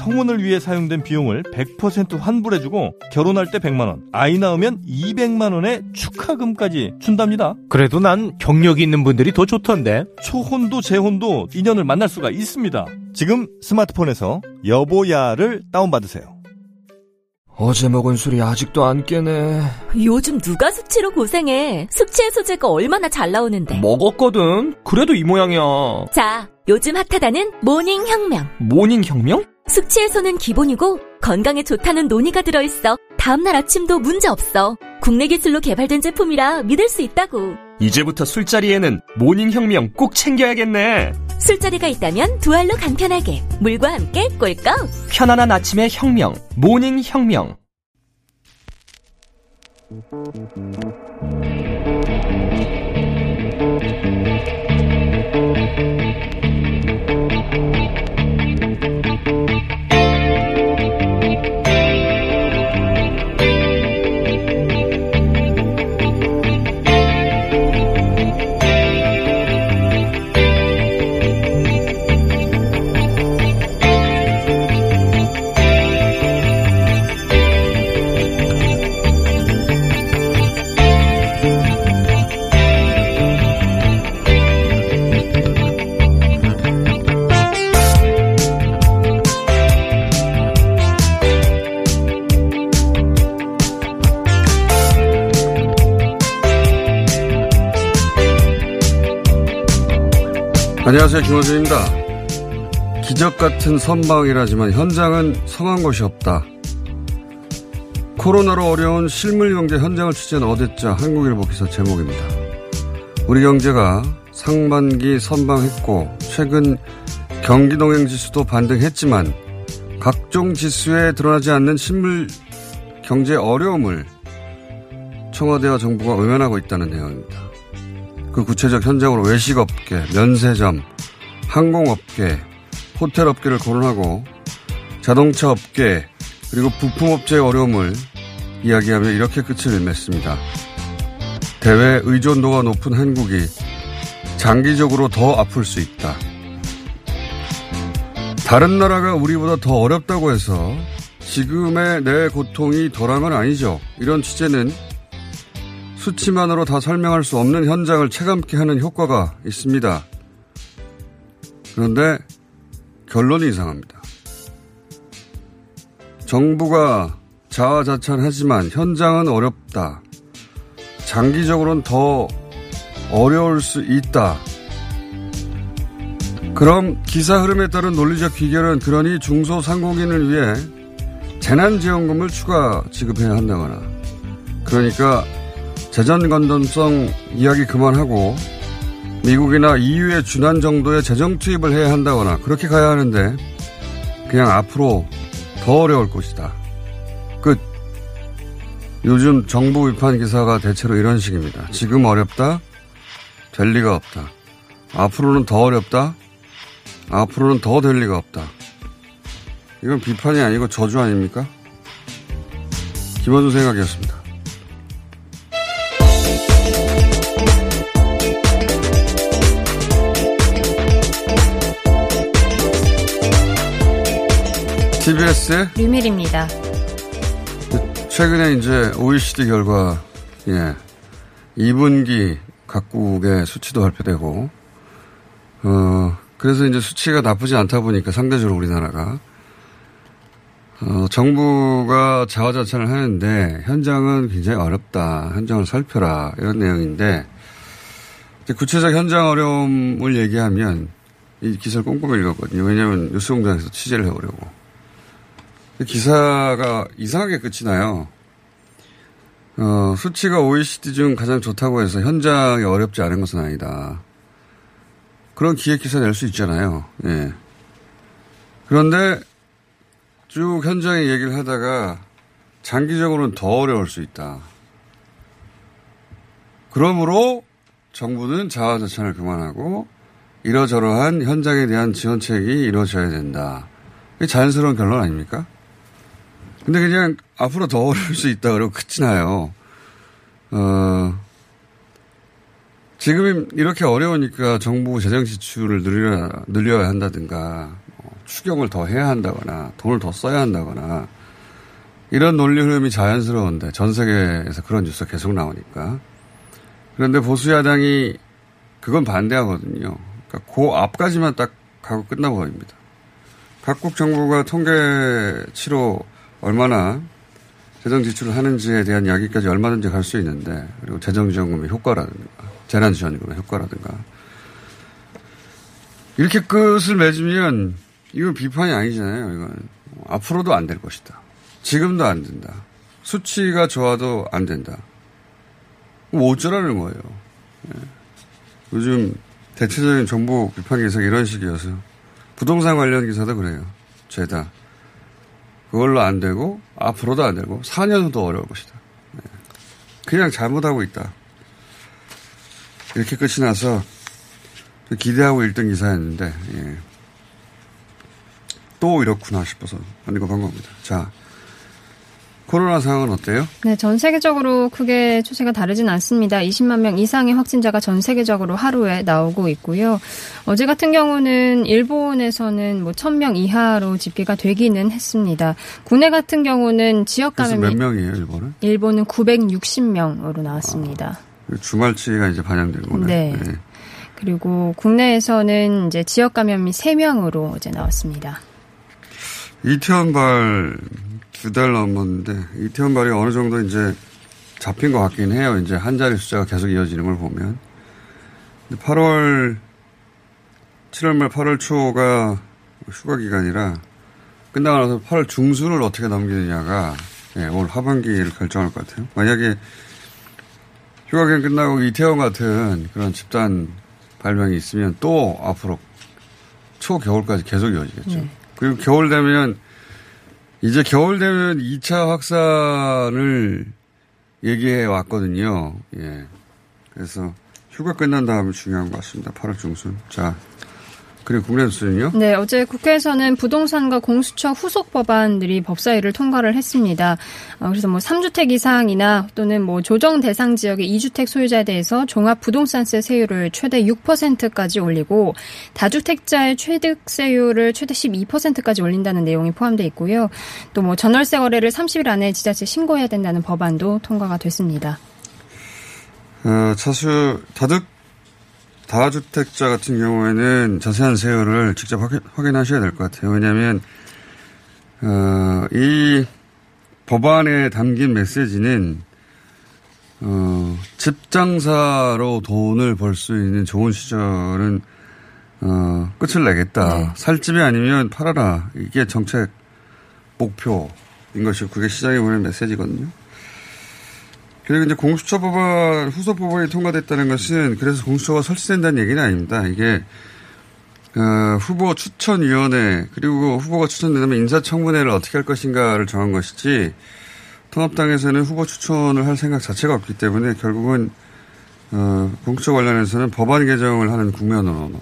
성혼을 위해 사용된 비용을 100% 환불해주고 결혼할 때 100만원, 아이 낳으면 200만원의 축하금까지 준답니다. 그래도 난 경력이 있는 분들이 더 좋던데. 초혼도 재혼도 인연을 만날 수가 있습니다. 지금 스마트폰에서 여보야를 다운받으세요. 어제 먹은 술이 아직도 안 깨네. 요즘 누가 숙취로 고생해. 숙취해소제가 얼마나 잘 나오는데. 먹었거든. 그래도 이 모양이야. 자, 요즘 핫하다는 모닝혁명. 모닝혁명? 숙취해소는 기본이고 건강에 좋다는 논의가 들어있어 다음날 아침도 문제없어. 국내 기술로 개발된 제품이라 믿을 수 있다고. 이제부터 술자리에는 모닝혁명 꼭 챙겨야겠네. 술자리가 있다면 두 알로 간편하게 물과 함께 꿀꺽. 편안한 아침의 혁명, 모닝혁명. 안녕하세요, 김원준입니다. 기적같은 선방이라지만 현장은 성한 것이 없다. 코로나로 어려운 실물경제 현장을 취재한 어댓자 한국일보 기사 제목입니다. 우리 경제가 상반기 선방했고 최근 경기동행지수도 반등했지만 각종 지수에 드러나지 않는 실물경제 어려움을 청와대와 정부가 외면하고 있다는 내용입니다. 그 구체적 현장으로 외식업계, 면세점, 항공업계, 호텔업계를 거론하고 자동차업계 그리고 부품업체의 어려움을 이야기하며 이렇게 끝을 맺습니다. 대외 의존도가 높은 한국이 장기적으로 더 아플 수 있다. 다른 나라가 우리보다 더 어렵다고 해서 지금의 내 고통이 덜한 건 아니죠. 이런 취재는 수치만으로 다 설명할 수 없는 현장을 체감케 하는 효과가 있습니다. 그런데 결론이 이상합니다. 정부가 자화자찬하지만 현장은 어렵다. 장기적으로는 더 어려울 수 있다. 그럼 기사 흐름에 따른 논리적 귀결은 그러니 중소상공인을 위해 재난지원금을 추가 지급해야 한다거나, 그러니까 재정건전성 이야기 그만하고 미국이나 EU에 준한 정도의 재정 투입을 해야 한다거나 그렇게 가야 하는데 그냥 앞으로 더 어려울 것이다. 끝. 요즘 정부 비판 기사가 대체로 이런 식입니다. 지금 어렵다? 될 리가 없다. 앞으로는 더 어렵다? 앞으로는 더 될 리가 없다. 이건 비판이 아니고 저주 아닙니까? 김원준 생각이었습니다. TBS의 류밀입니다. 최근에 이제 OECD 결과, 2분기 각국의 수치도 발표되고, 그래서 이제 수치가 나쁘지 않다 보니까 상대적으로 우리나라가, 정부가 자화자찬을 하는데, 현장은 굉장히 어렵다. 현장을 살펴라. 이런 내용인데, 구체적 현장 어려움을 얘기하면, 이 기사를 꼼꼼히 읽었거든요. 왜냐면 뉴스공장에서 취재를 해보려고. 기사가 이상하게 끝이 나요. 수치가 OECD 중 가장 좋다고 해서 현장이 어렵지 않은 것은 아니다. 그런 기획기사 낼 수 있잖아요. 예. 그런데 쭉 현장에 얘기를 하다가 장기적으로는 더 어려울 수 있다. 그러므로 정부는 자화자찬을 그만하고 이러저러한 현장에 대한 지원책이 이루어져야 된다. 이게 자연스러운 결론 아닙니까? 근데 그냥 앞으로 더 어려울 수 있다 그러고 그치나요. 지금 이렇게 어려우니까 정부 재정 지출을 늘려야 한다든가 추경을 더 해야 한다거나 돈을 더 써야 한다거나 이런 논리 흐름이 자연스러운데 전 세계에서 그런 뉴스가 계속 나오니까. 그런데 보수야당이 그건 반대하거든요. 그러니까 그 앞까지만 딱 가고 끝나고 버립니다. 각국 정부가 통계치로 얼마나 재정 지출을 하는지에 대한 이야기까지 얼마든지 갈 수 있는데, 그리고 재정지원금의 효과라든가 재난지원금의 효과라든가 이렇게 끝을 맺으면 이건 비판이 아니잖아요. 이건 앞으로도 안 될 것이다. 지금도 안 된다. 수치가 좋아도 안 된다. 뭐 어쩌라는 거예요. 예. 요즘 대체적인 정보 비판 기사가 이런 식이어서 부동산 관련 기사도 그래요. 죄다. 그걸로 안 되고 앞으로도 안 되고 4년 후도 어려울 것이다. 예. 그냥 잘못하고 있다. 이렇게 끝이 나서 기대하고 1등 기사였는데 예. 또 이렇구나 싶어서 안 읽어본 겁니다. 자. 코로나 상황은 어때요? 네, 전 세계적으로 크게 추세가 다르진 않습니다. 20만 명 이상의 확진자가 전 세계적으로 하루에 나오고 있고요. 어제 같은 경우는 일본에서는 1,000명 이하로 집계가 되기는 했습니다. 국내 같은 경우는 지역 감염이 몇 명이에요, 일본은? 일본은 960명으로 나왔습니다. 아, 주말치가 이제 반영되고 네. 네. 그리고 국내에서는 이제 지역 감염이 3명으로 어제 나왔습니다. 이태원 발 2달 넘었는데, 이태원 발이 어느 정도 이제 잡힌 것 같긴 해요. 이제 한 자리 숫자가 계속 이어지는 걸 보면. 7월 말 8월 초가 휴가 기간이라 끝나고 나서 8월 중순을 어떻게 넘기느냐가 예, 올 하반기를 결정할 것 같아요. 만약에 휴가 기간 끝나고 이태원 같은 그런 집단 발병이 있으면 또 앞으로 초겨울까지 계속 이어지겠죠. 네. 그리고 겨울 되면 2차 확산을 얘기해 왔거든요. 예. 그래서 휴가 끝난 다음에 중요한 것 같습니다. 8월 중순. 자. 그리고 국내 뉴스는요? 네, 어제 국회에서는 부동산과 공수처 후속 법안들이 법사위를 통과를 했습니다. 그래서 3주택 이상이나 또는 조정 대상 지역의 2주택 소유자에 대해서 종합 부동산세 세율을 최대 6%까지 올리고 다주택자의 취득세율을 최대 12%까지 올린다는 내용이 포함되어 있고요. 또 전월세 거래를 30일 안에 지자체에 신고해야 된다는 법안도 통과가 됐습니다. 다주택자 같은 경우에는 자세한 세율을 직접 확인하셔야 될 것 같아요. 왜냐하면 이 법안에 담긴 메시지는 집 장사로 돈을 벌 수 있는 좋은 시절은 끝을 내겠다. 네. 살 집이 아니면 팔아라. 이게 정책 목표인 것이고 그게 시장에 보낸 메시지거든요. 그리고 이제 공수처 법안, 후속 법안이 통과됐다는 것은 그래서 공수처가 설치된다는 얘기는 아닙니다. 이게, 후보 추천위원회, 그리고 후보가 추천되면 인사청문회를 어떻게 할 것인가를 정한 것이지, 통합당에서는 후보 추천을 할 생각 자체가 없기 때문에 결국은, 공수처 관련해서는 법안 개정을 하는 국면으로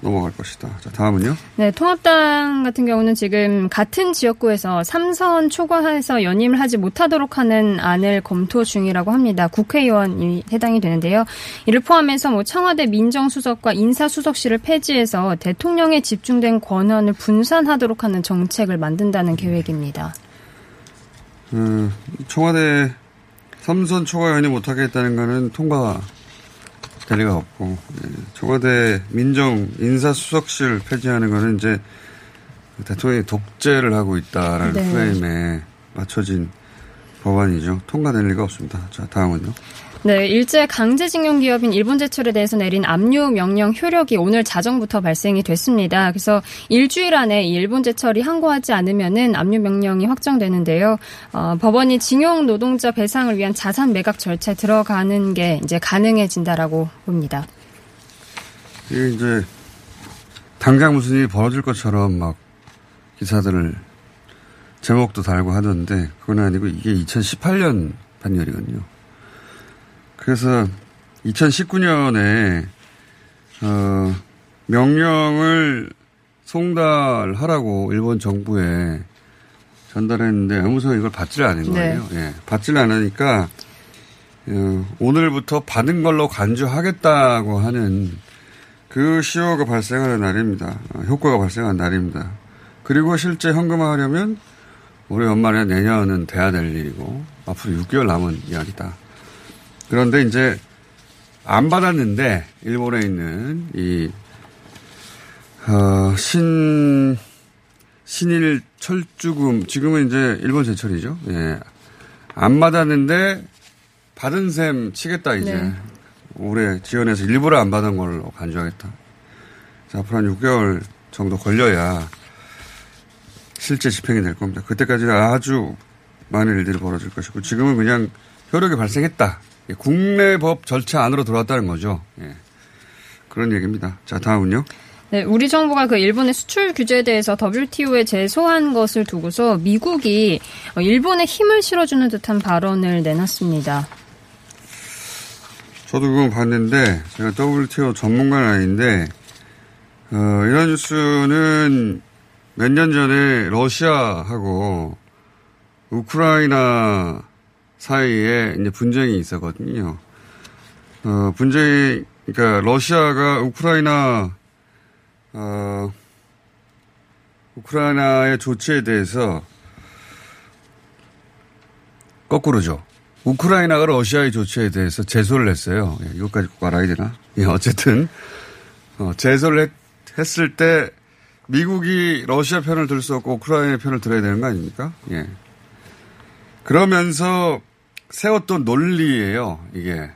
넘어갈 것이다. 자, 다음은요? 네, 통합당 같은 경우는 지금 같은 지역구에서 3선 초과해서 연임을 하지 못하도록 하는 안을 검토 중이라고 합니다. 국회의원이 해당이 되는데요. 이를 포함해서 청와대 민정수석과 인사수석실을 폐지해서 대통령에 집중된 권한을 분산하도록 하는 정책을 만든다는 계획입니다. 청와대 3선 초과 연임 못하게 했다는 거는 통과 될 리가 없고, 예. 청와대 민정 인사수석실 폐지하는 거는 이제 대통령이 독재를 하고 있다라는 네. 프레임에 맞춰진 법안이죠. 통과될 리가 없습니다. 자, 다음은요. 네, 일제 강제징용 기업인 일본제철에 대해서 내린 압류 명령 효력이 오늘 자정부터 발생이 됐습니다. 그래서 일주일 안에 일본제철이 항고하지 않으면은 압류 명령이 확정되는데요. 법원이 징용 노동자 배상을 위한 자산 매각 절차에 들어가는 게 이제 가능해진다라고 봅니다. 이게 이제 당장 무슨 일이 벌어질 것처럼 막 기사들을 제목도 달고 하던데 그건 아니고 이게 2018년 판결이거든요. 그래서 2019년에 명령을 송달하라고 일본 정부에 전달했는데 아무서 이걸 받지를 않은 거예요. 네. 예, 받지를 않으니까 오늘부터 받은 걸로 간주하겠다고 하는 그 시효가 발생하는 날입니다. 효과가 발생하는 날입니다. 그리고 실제 현금화하려면 올해 연말에 내년은 돼야 될 일이고 앞으로 6개월 남은 이야기다. 그런데 이제 안 받았는데 일본에 있는 이 신일 철주금 지금은 이제 일본 제철이죠. 예, 안 받았는데 받은 셈 치겠다 이제. 네. 올해 지원해서 일부러 안 받은 걸로 간주하겠다. 자, 앞으로 한 6개월 정도 걸려야 실제 집행이 될 겁니다. 그때까지는 아주 많은 일들이 벌어질 것이고 지금은 그냥 효력이 발생했다. 예, 국내 법 절차 안으로 들어왔다는 거죠. 예, 그런 얘기입니다. 자, 다음은요. 네, 우리 정부가 그 일본의 수출 규제에 대해서 WTO에 제소한 것을 두고서 미국이 일본에 힘을 실어주는 듯한 발언을 내놨습니다. 저도 그건 봤는데 제가 WTO 전문가는 아닌데 이런 뉴스는 몇 년 전에 러시아하고 우크라이나 사이에 이제 분쟁이 있었거든요. 분쟁이 그러니까 러시아가 우크라이나의 조치에 대해서 거꾸로죠. 우크라이나가 러시아의 조치에 대해서 제소를 했어요. 예, 이것까지 꼭 알아야 되나? 예, 어쨌든 제소를 했을 때 미국이 러시아 편을 들 수 없고 우크라이나 편을 들어야 되는 거 아닙니까? 예. 그러면서 세웠던 논리예요. 이게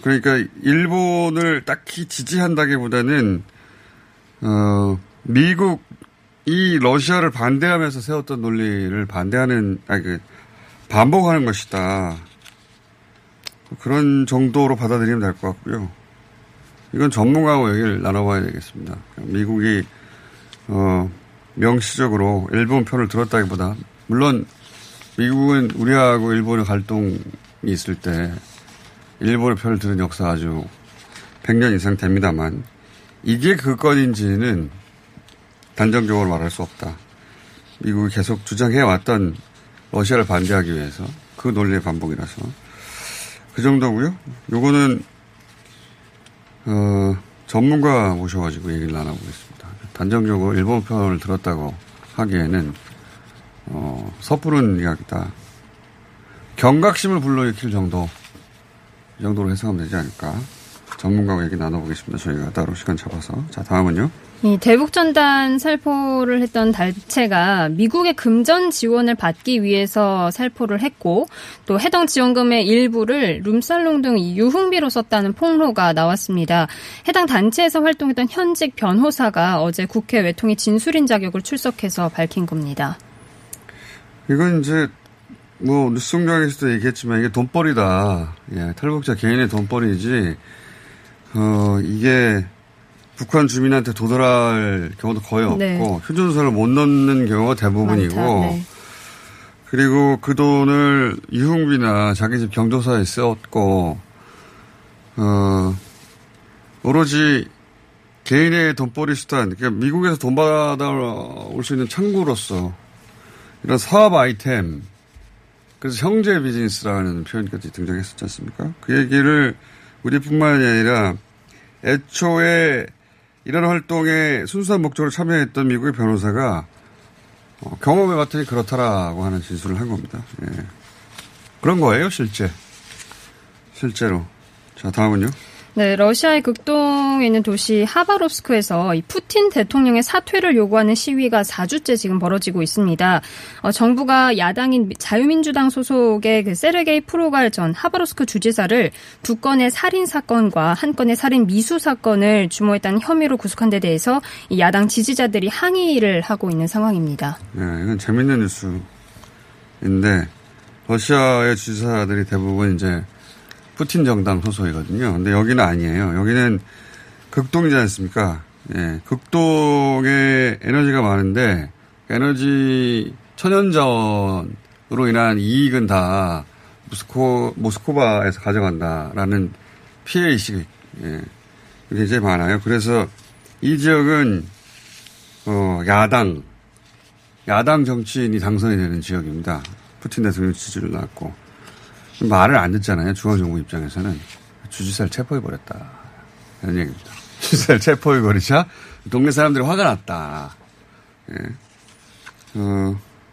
그러니까 일본을 딱히 지지한다기보다는 미국이 러시아를 반대하면서 세웠던 논리를 반복하는 것이다. 그런 정도로 받아들이면 될 것 같고요. 이건 전문가하고 얘기를 나눠봐야 되겠습니다. 미국이 명시적으로 일본 편을 들었다기보다 물론 미국은 우리하고 일본의 갈등이 있을 때 일본의 편을 들은 역사 아주 100년 이상 됩니다만 이게 그 건인지는 단정적으로 말할 수 없다. 미국이 계속 주장해왔던 러시아를 반대하기 위해서 그 논리의 반복이라서 그 정도고요. 요거는 전문가 모셔가지고 얘기를 나눠보겠습니다. 단정적으로 일본 편을 들었다고 하기에는 섣부른 이야기다. 경각심을 불러일으킬 정도 이 정도로 해석하면 되지 않을까. 전문가와 얘기 나눠보겠습니다. 저희가 따로 시간 잡아서. 자, 다음은요. 이 대북전단 살포를 했던 단체가 미국의 금전 지원을 받기 위해서 살포를 했고 또 해당 지원금의 일부를 룸살롱 등 유흥비로 썼다는 폭로가 나왔습니다. 해당 단체에서 활동했던 현직 변호사가 어제 국회 외통위 진술인 자격을 출석해서 밝힌 겁니다. 이건 이제 뭐 뉴스 공장에서도 얘기했지만 이게 돈벌이다. 예, 탈북자 개인의 돈벌이지 이게 북한 주민한테 도달할 경우도 거의 없고 네. 휴전선을 못 넣는 경우가 대부분이고 네. 그리고 그 돈을 유흥비나 자기 집 경조사에 썼고 오로지 개인의 돈벌이 수단 그러니까 미국에서 돈 받아올 수 있는 창구로서 이런 사업 아이템 그래서 형제 비즈니스라는 표현까지 등장했었지 않습니까? 그 얘기를 우리뿐만이 아니라 애초에 이런 활동에 순수한 목적으로 참여했던 미국의 변호사가 경험해 봤더니 그렇다라고 하는 진술을 한 겁니다. 예. 그런 거예요, 실제로. 자, 다음은요. 네, 러시아의 극동에 있는 도시 하바롭스크에서 이 푸틴 대통령의 사퇴를 요구하는 시위가 4주째 지금 벌어지고 있습니다. 정부가 야당인 자유민주당 소속의 그 세르게이 프로갈 전 하바롭스크 주지사를 2건의 살인 사건과 1건의 살인 미수 사건을 주모했다는 혐의로 구속한 데 대해서 이 야당 지지자들이 항의를 하고 있는 상황입니다. 네, 이건 재밌는 뉴스인데 러시아의 주지사들이 대부분 이제 푸틴 정당 소속이거든요. 근데 여기는 아니에요. 여기는 극동이지 않습니까? 예, 극동에 에너지가 많은데 에너지 천연자원으로 인한 이익은 다 모스코바에서 가져간다라는 피해의식이 굉장히 많아요. 그래서 이 지역은 야당 정치인이 당선이 되는 지역입니다. 푸틴 대통령 지지를 낳았고. 말을 안 듣잖아요. 중앙정부 입장에서는. 주지사를 체포해버렸다. 이런 얘기입니다. 주지사를 체포해버리자 동네 사람들이 화가 났다. 예.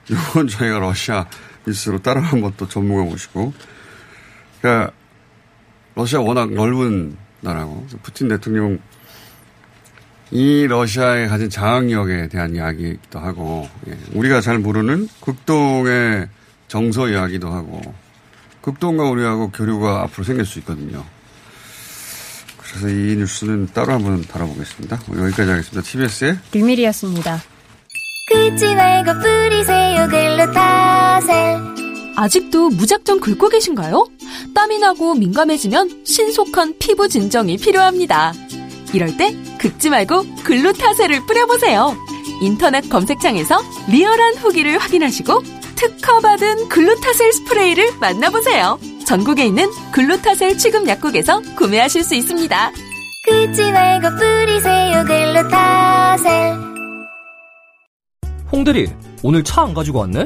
이건 저희가 러시아 뉴스로 따로 한번 또 전문가 모시고. 그러니까 러시아 워낙 넓은 나라고. 푸틴 대통령 이 러시아에 가진 장악력에 대한 이야기도 하고, 예. 우리가 잘 모르는 극동의 정서 이야기도 하고, 극동과 우리하고 교류가 앞으로 생길 수 있거든요. 그래서 이 뉴스는 따로 한번 다뤄보겠습니다. 여기까지 하겠습니다. TBS의 류미리였습니다. 긁지 말고 뿌리세요, 글루타셀. 아직도 무작정 긁고 계신가요? 땀이 나고 민감해지면 신속한 피부 진정이 필요합니다. 이럴 때 긁지 말고 글루타셀을 뿌려보세요. 인터넷 검색창에서 리얼한 후기를 확인하시고 특허받은 글루타셀 스프레이를 만나보세요. 전국에 있는 글루타셀 취급 약국에서 구매하실 수 있습니다. 긁지 말고 뿌리세요, 글루타셀. 홍대리, 오늘 차 안 가지고 왔네?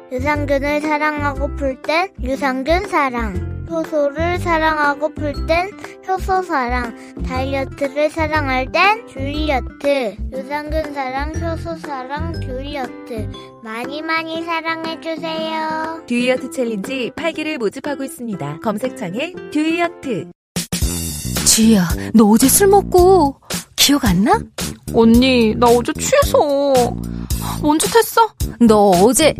유산균을 사랑하고 풀 땐 유산균 사랑. 효소를 사랑하고 풀 땐 효소 사랑, 다이어트를 사랑할 땐 듀이어트, 유산균 사랑, 효소 사랑, 듀이어트 많이 많이 사랑해주세요. 듀이어트 챌린지 8기를 모집하고 있습니다. 검색창에 듀이어트. 지희야, 너 어제 술 먹고 기억 안 나? 언니, 나 어제 취해서. 언제 탔어? 너 어제...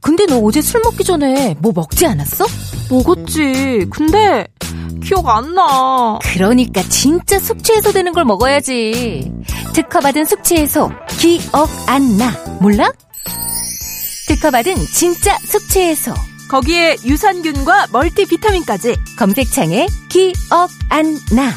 근데 너 어제 술 먹기 전에 뭐 먹지 않았어? 먹었지. 근데 기억 안 나. 그러니까 진짜 숙취해소 되는 걸 먹어야지. 특허받은 숙취해소 기억 안 나. 몰라? 특허받은 진짜 숙취해소. 거기에 유산균과 멀티비타민까지. 검색창에 기억 안 나.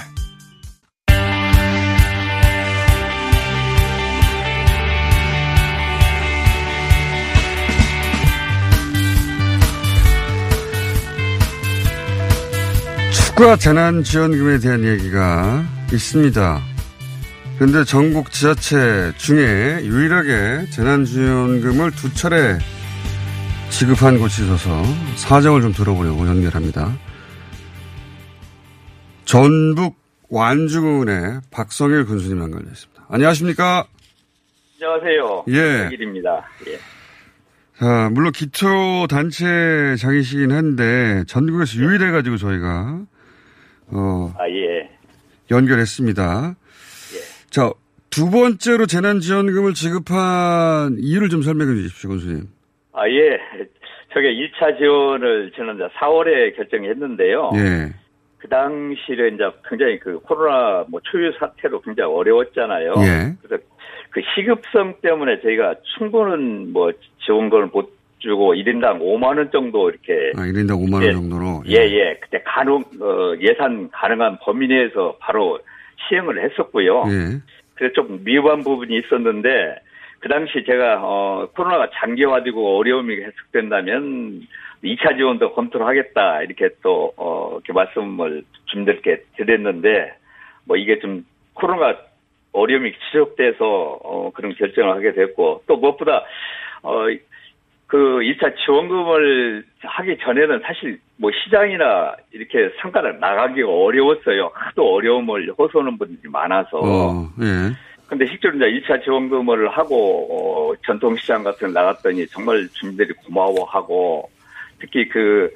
국가 재난지원금에 대한 얘기가 있습니다. 그런데 전국 지자체 중에 유일하게 재난지원금을 두 차례 지급한 곳이 있어서 사정을 좀 들어보려고 연결합니다. 전북 완주군의 박성일 군수님 연결됐습니다. 안녕하십니까? 안녕하세요. 예. 박성일입니다. 예. 자, 물론 기초단체장이시긴 한데 전국에서 유일해가지고 저희가 예. 연결했습니다. 예. 자, 두 번째로 재난지원금을 지급한 이유를 좀 설명해 주십시오, 군수님. 아, 예. 저게 1차 지원을 저는 4월에 결정했는데요. 예. 그 당시에 이제 굉장히 그 코로나 뭐 초유 사태로 굉장히 어려웠잖아요. 예. 그래서 그 시급성 때문에 저희가 충분한 뭐 지원금을 못 주고 1인당 5만 원 정도 이렇게. 아, 1인당 5만 원 정도로? 예, 예. 그때 예산 가능한 범위 내에서 바로 시행을 했었고요. 예. 그래서 좀 미흡한 부분이 있었는데, 그 당시 제가, 코로나가 장기화되고 어려움이 해석된다면, 2차 지원도 검토를 하겠다, 이렇게 또, 이렇게 말씀을 좀 이렇게 드렸는데, 뭐 이게 좀 코로나 어려움이 지속돼서 그런 결정을 하게 됐고, 또 무엇보다 그 1차 지원금을 하기 전에는 사실 뭐 시장이나 이렇게 상가를 나가기가 어려웠어요. 하도 어려움을 호소하는 분들이 많아서. 예. 근데 실제로 이제 1차 지원금을 하고, 전통시장 같은 데 나갔더니 정말 주민들이 고마워하고, 특히 그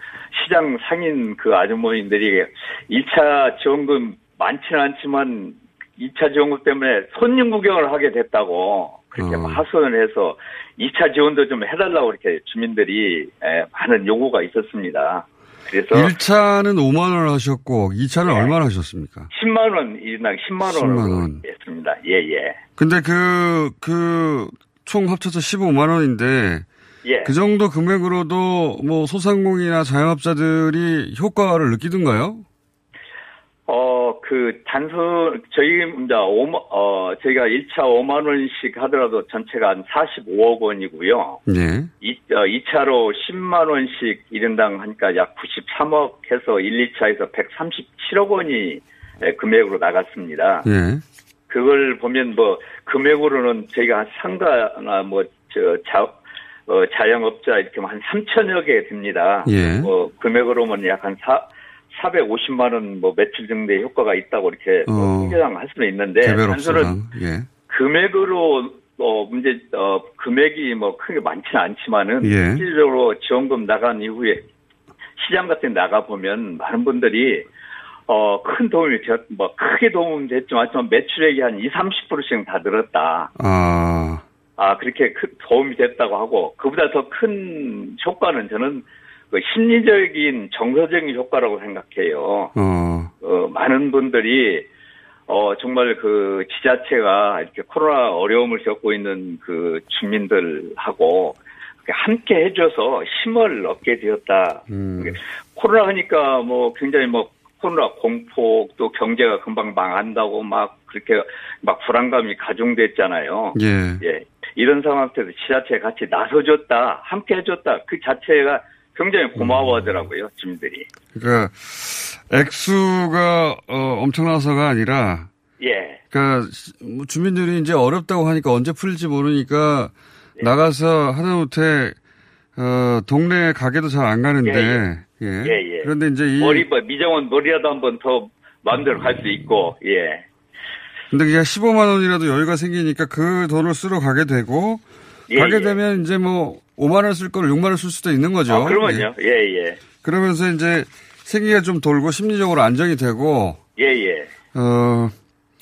시장 상인 그 아주머님들이 1차 지원금 많지는 않지만 2차 지원금 때문에 손님 구경을 하게 됐다고 그렇게 하소연을 해서 2차 지원도 좀 해달라고 이렇게 주민들이 많은 요구가 있었습니다. 그래서 1차는 5만 원을 하셨고 2차는 네. 얼마나 하셨습니까? 10만 원, 인당 10만 원을 했습니다. 예예. 근데 그 총 합쳐서 15만 원인데 예. 그 정도 금액으로도 뭐 소상공인이나 자영업자들이 효과를 느끼던가요? 그 단순 저희 이제 저희가 1차 5만 원씩 하더라도 전체가 한 45억 원이고요. 네. 2차로 10만 원씩 1인당 하니까 약 93억 해서 1, 2차에서 137억 원이 금액으로 나갔습니다. 네. 그걸 보면 뭐 금액으로는 저희가 상가나 뭐 자영업자 이렇게 한 3천여 개 됩니다. 예. 뭐 금액으로는 약 한 450만 원 뭐 매출 증대 효과가 있다고 이렇게 통계상 할 수는 있는데 단순은 예. 금액으로 금액이 뭐 크게 많지는 않지만은 예. 실질적으로 지원금 나간 이후에 시장 같은 데 나가 보면 많은 분들이 큰 도움이 뭐 크게 도움이 됐지만 매출액이 한 20, 30%씩 다 늘었다. 그렇게 큰 도움이 됐다고 하고, 그보다 더 큰 효과는 저는 그 심리적인, 정서적인 효과라고 생각해요. 많은 분들이, 정말 그 지자체가 이렇게 코로나 어려움을 겪고 있는 그 주민들하고 함께 해줘서 힘을 얻게 되었다. 코로나 하니까 뭐 굉장히 뭐 코로나 공포 또 경제가 금방 망한다고 막 그렇게 막 불안감이 가중됐잖아요. 예. 예. 이런 상황 때도 지자체가 같이 나서줬다, 함께 해줬다, 그 자체가 굉장히 고마워하더라고요, 주민들이. 그러니까 액수가 엄청나서가 아니라, 예. 그러니까 주민들이 이제 어렵다고 하니까 언제 풀릴지 모르니까 예. 나가서 하다못해 동네 가게도 잘 안 가는데, 예. 예. 예. 예. 그런데 이제 미정원 머리라도 한 번 더 마음대로 갈 수 있고, 예. 근데 그냥 15만 원이라도 여유가 생기니까 그 돈을 쓰러 가게 되고, 예, 가게 예. 되면 이제 뭐 5만 원 쓸 걸 6만 원 쓸 수도 있는 거죠. 그러면요. 예. 예, 예. 그러면서 이제 생기가 좀 돌고 심리적으로 안정이 되고, 예, 예.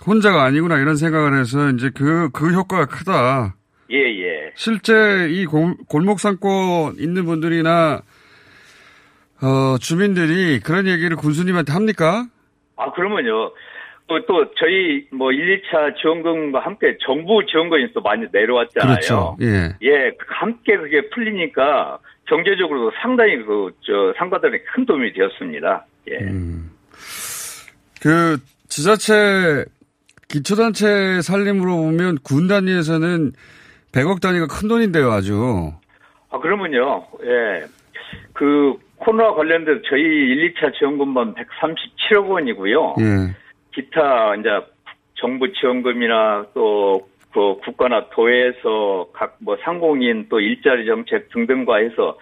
혼자가 아니구나 이런 생각을 해서 이제 그 효과가 크다. 예, 예. 실제 이 골목 상권 있는 분들이나, 주민들이 그런 얘기를 군수님한테 합니까? 그러면요. 또 저희 뭐 1, 2차 지원금과 함께 정부 지원금이 또 많이 내려왔잖아요. 그렇죠. 예. 예, 함께 그게 풀리니까 경제적으로도 상당히 상가들이 큰 도움이 되었습니다. 예. 그 지자체 기초단체 살림으로 보면 군 단위에서는 100억 단위가 큰 돈인데요, 아주. 그러면요. 예. 그 코로나 관련돼서 저희 1, 2차 지원금만 137억 원이고요. 예. 기타 이제 정부 지원금이나 또 그 국가나 도에서 각 뭐 상공인 또 일자리 정책 등등과 해서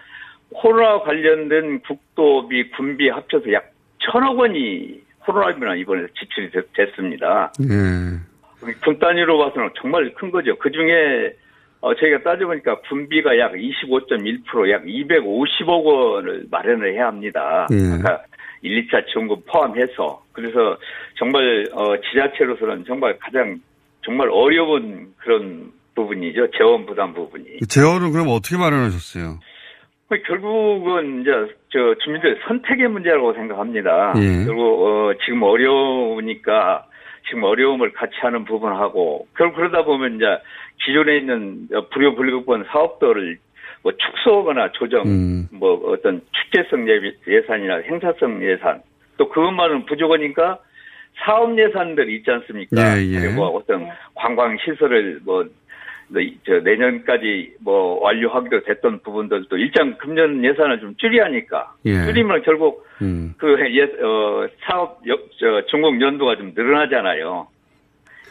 코로나 관련된 국도비 군비 합쳐서 약 1,000억 원이 코로나비나 이번에 지출이 됐습니다. 군 단위로 봐서는 정말 큰 거죠. 그 중에 저희가 따져보니까 군비가 약 25.1% 약 250억 원을 마련을 해야 합니다. 그러니까 1, 2차 지원금 포함해서. 그래서 정말 지자체로서는 정말 정말 어려운 그런 부분이죠. 재원 부담 부분이. 재원은 그럼 어떻게 마련하셨어요? 결국은 이제 주민들 선택의 문제라고 생각합니다. 예. 그리고 지금 어려우니까 지금 어려움을 같이 하는 부분하고 결국 그러다 보면 이제 기존에 있는 불효불급분 사업들을 뭐 축소하거나 조정, 뭐 어떤 축제성 예산이나 행사성 예산, 또 그것만은 부족하니까 사업 예산들이 있지 않습니까? 예, 예. 그리고 어떤 관광 시설을 뭐 내년까지 뭐 완료하기로 됐던 부분들도 일정 금년 예산을 좀 줄이하니까 예. 줄이면 결국 사업 준공 연도가 좀 늘어나잖아요.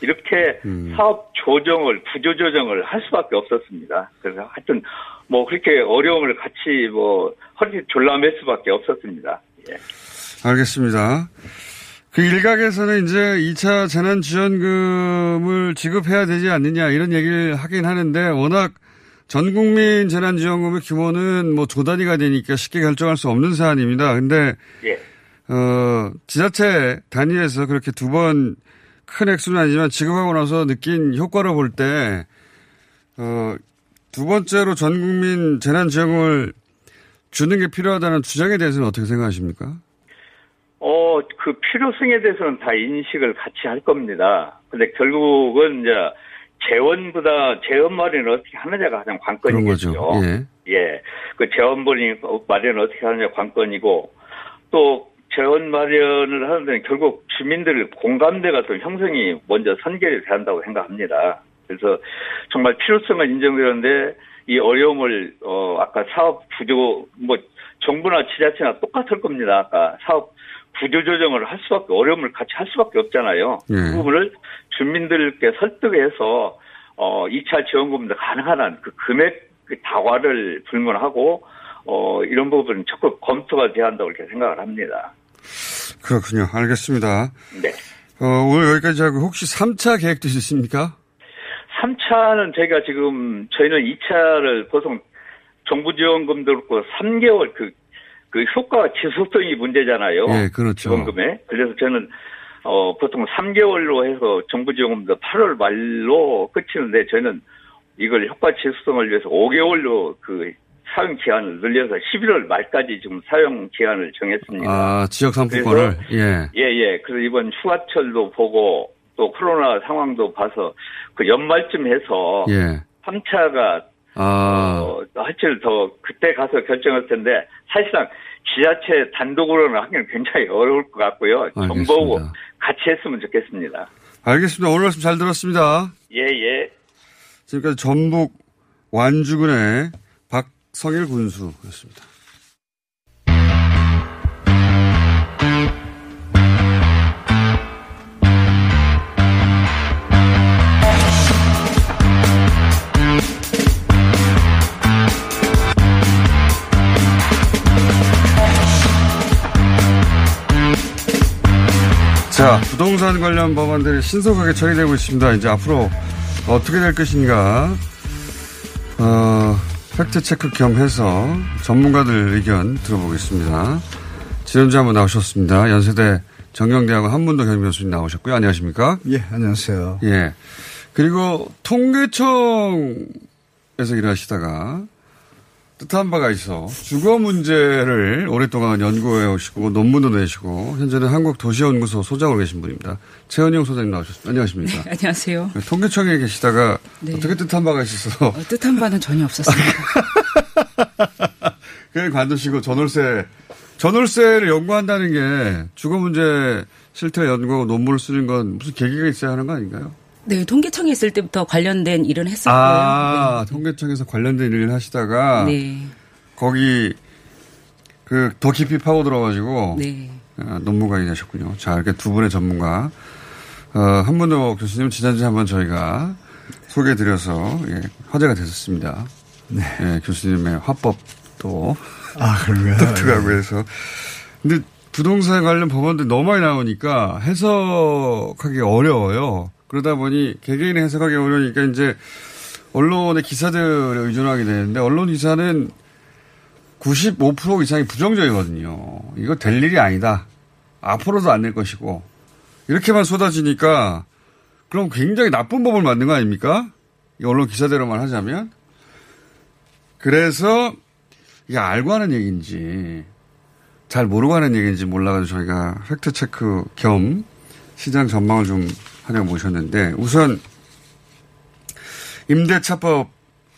이렇게 사업 조정을 구조 조정을 할 수밖에 없었습니다. 그래서 하여튼 뭐 그렇게 어려움을 같이 뭐 허리 졸라맬 수밖에 없었습니다. 예. 알겠습니다. 그 일각에서는 이제 2차 재난지원금을 지급해야 되지 않느냐 이런 얘기를 하긴 하는데 워낙 전국민 재난지원금의 규모는 뭐 조 단위가 되니까 쉽게 결정할 수 없는 사안입니다. 근데 예. 지자체 단위에서 그렇게 두 번 큰 액수는 아니지만 지급하고 나서 느낀 효과를 볼 때 두 번째로 전국민 재난지원금을 주는 게 필요하다는 주장에 대해서는 어떻게 생각하십니까? 그 필요성에 대해서는 다 인식을 같이 할 겁니다. 근데 결국은 이제 재원보다 재원 마련을 어떻게 하느냐가 가장 관건이거든요. 그런 거죠. 예. 예. 그 재원 마련을 어떻게 하느냐 관건이고 또 재원 마련을 하는 데는 결국 주민들 공감대가 또 형성이 먼저 선결이 돼야 한다고 생각합니다. 그래서 정말 필요성은 인정되는데 이 어려움을 아까 사업 구조 뭐 정부나 지자체나 똑같을 겁니다. 아까 사업 구조 조정을 할 수밖에 어려움을 같이 할 수밖에 없잖아요. 그 부분을 주민들께 설득해서 2차 지원금도 가능한 한 그 금액 다과를 불문하고 이런 부분은 적극 검토가 돼야 한다고 이렇게 생각을 합니다. 그렇군요. 알겠습니다. 네. 오늘 여기까지 하고 혹시 3차 계획도 있으십니까? 3차는 저희가 지금 저희는 2차를 보통 정부 지원금도 그렇고 3개월 그 효과와 지속성이 문제잖아요. 예, 그렇죠. 지원금에. 그래서 저는 보통 3개월로 해서 정부 지원금도 8월 말로 끝이는데 저희는 이걸 효과 지속성을 위해서 5개월로 그 사용 기한을 늘려서 11월 말까지 지금 사용 기한을 정했습니다. 아, 지역 상품권을. 예. 예, 예. 그래서 이번 휴가철도 보고 또 코로나 상황도 봐서 그 연말쯤 해서 예. 3차가 할지를 더 그때 가서 결정할 텐데 사실상 지자체 단독으로는 하기는 굉장히 어려울 것 같고요. 정부하고 같이 했으면 좋겠습니다. 알겠습니다. 오늘 말씀 잘 들었습니다. 예예. 지금까지 전북 완주군의 박성일 군수였습니다. 자, 부동산 관련 법안들이 신속하게 처리되고 있습니다. 이제 앞으로 어떻게 될 것인가 팩트체크 겸해서 전문가들 의견 들어보겠습니다. 지난주에 한번 나오셨습니다. 연세대 정경대학원 한문도 겸임 교수님 나오셨고요. 안녕하십니까? 예, 안녕하세요. 예. 그리고 통계청에서 일하시다가 뜻한 바가 있어 주거 문제를 오랫동안 연구해 오시고 논문도 내시고 현재는 한국도시연구소 소장으로 계신 분입니다. 최은영 소장님 나오셨습니다. 안녕하십니까? 네, 안녕하세요. 통계청에 계시다가 네. 어떻게 뜻한 바가 있어서 뜻한 바는 전혀 없었습니다. 그냥 관두시고 전월세를 연구한다는 게 주거 문제 실태 연구하고 논문을 쓰는 건 무슨 계기가 있어야 하는 거 아닌가요? 네, 통계청에 있을 때부터 관련된 일은 했었고요. 아, 네. 통계청에서 관련된 일을 하시다가 네. 거기 더 깊이 파고들어가지고 네. 논문가이 되셨군요. 자, 이렇게 두 분의 전문가 한문도 교수님 지난주에 한번 저희가 소개해드려서 예, 화제가 됐었습니다. 네, 예, 교수님의 화법도 독특하고 해서 근데 부동산 관련 법안들 너무 많이 나오니까 해석하기 어려워요. 그러다 보니 개개인이 해석하기 어려우니까 이제 언론의 기사들에 의존하게 되는데 언론 기사는 95% 이상이 부정적이거든요. 이거 될 일이 아니다. 앞으로도 안 될 것이고. 이렇게만 쏟아지니까 그럼 굉장히 나쁜 법을 만든 거 아닙니까? 이 언론 기사대로만 하자면. 그래서 이게 알고 하는 얘기인지 잘 모르고 하는 얘기인지 몰라가지고 저희가 팩트체크 겸 시장 전망을 좀 하려고 모셨는데 우선 임대차법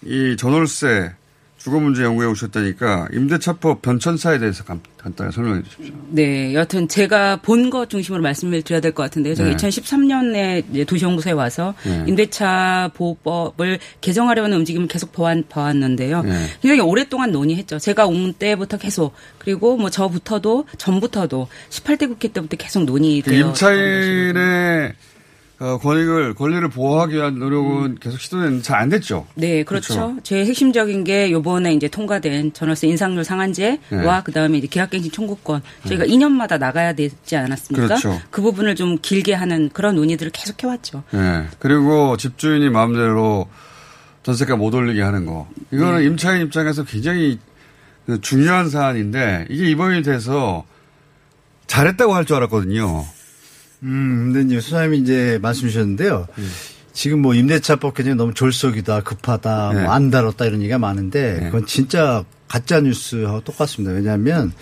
이 전월세 주거 문제 연구해 오셨다니까 임대차법 변천사에 대해서 간단히 설명해 주십시오. 네, 여하튼 제가 본 것 중심으로 말씀을 드려야 될 것 같은데요. 제가 네. 2013년에 도시연구소에 와서 네. 임대차 보호법을 개정하려는 움직임을 계속 보았는데요. 네. 굉장히 오랫동안 논의했죠. 제가 온 때부터 계속 그리고 뭐 전부터도 18대 국회 때부터 계속 논의돼요. 임차인의 권리를 보호하기 위한 노력은 계속 시도는 잘 안 됐죠. 네, 그렇죠. 제일 핵심적인 게 요번에 이제 통과된 전월세 인상률 상한제와 네. 그다음에 이제 계약갱신 청구권 저희가 2년마다 나가야 되지 않았습니까? 그렇죠. 그 부분을 좀 길게 하는 그런 논의들을 계속 해왔죠. 네, 그리고 집주인이 마음대로 전세가 못 올리게 하는 거. 이거는 네. 임차인 입장에서 굉장히 중요한 사안인데 이게 이번이 돼서 잘했다고 할 줄 알았거든요. 근데 이제 수사님이 이제 말씀 주셨는데요. 지금 뭐 임대차법 개정이 너무 졸속이다, 급하다, 네. 뭐 안 다뤘다 이런 얘기가 많은데 네. 그건 진짜 가짜뉴스하고 똑같습니다. 왜냐하면